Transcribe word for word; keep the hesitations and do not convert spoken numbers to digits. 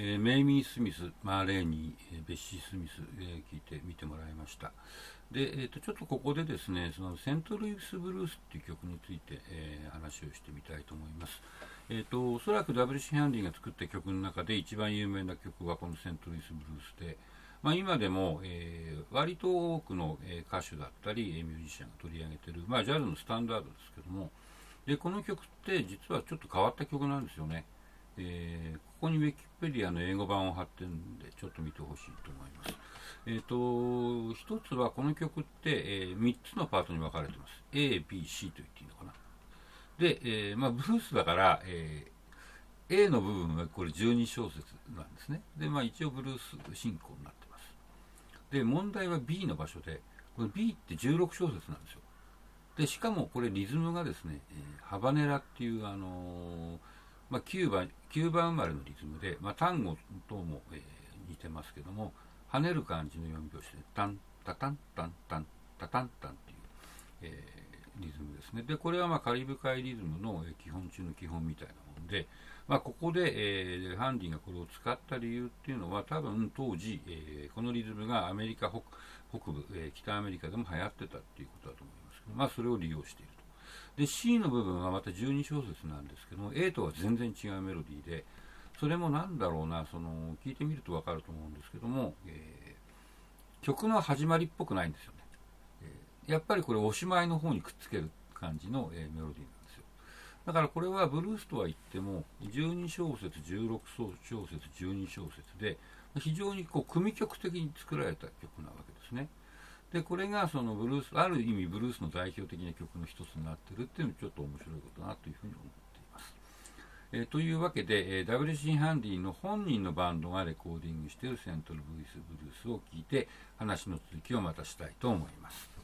えー、メイミー・スミス、マーレーニー、ベッシー・スミス、えー、聞いてみてもらいました。で、えー、とちょっとここでですね、そのセントルイス・ブルースっていう曲について、えー、話をしてみたいと思います。えー、とおそらく ダブリューシー ハンディが作った曲の中で一番有名な曲はこのセントルイス・ブルースで、まあ、今でも、えー、割と多くの歌手だったりミュージシャンが取り上げている、まあ、ジャズのスタンダードですけども、でこの曲って実はちょっと変わった曲なんですよね。えー、ここにウィキペディアの英語版を貼ってるんでちょっと見てほしいと思います。えーと、一つはこの曲って、えー、みっつのパートに分かれてます。A、B、C と言っていいのかな。で、えーまあ、ブルースだから、えー、A の部分はこれじゅうにしょうせつなんですね。で、まあ、一応ブルース進行になってます。で、問題は B の場所で、この B ってじゅうろくしょうせつなんですよ。で、しかもこれリズムがですね、えー、ハバネラっていう、あのーまあ、キューバ、キューバ生まれのリズムで、まあ、単語とも、えー、似てますけども、跳ねる感じのよんびょうしでタンタタンタンタンタタンタンっていう、えー、リズムですね。でこれはまあカリブ海リズムの基本中の基本みたいなもので、まあ、ここで、えー、ハンディがこれを使った理由っていうのは多分当時、えー、このリズムがアメリカ 北, 北部、えー、北アメリカでも流行ってたっていうことだと思いますけど、まあ、それを利用していると。で C の部分はまたじゅうにしょうせつなんですけども A とは全然違うメロディーで、それもなんだろうな、その聞いてみると分かると思うんですけども、えー、曲の始まりっぽくないんですよね。えー、やっぱりこれおしまいの方にくっつける感じの、えー、メロディーなんですよ。だからこれはブルースとは言ってもじゅうにしょうせつ、じゅうろくしょうせつ、じゅうにしょうせつで非常にこう組曲的に作られた曲なわけですね。でこれがそのブルース、ある意味ブルースの代表的な曲の一つになってるっていうのはちょっと面白いことだなというふうに思います。えー、というわけで、えー、ダブリューシー ハンディの本人のバンドがレコーディングしているセントルイス・ブルースを聞いて話の続きをまたしたいと思います。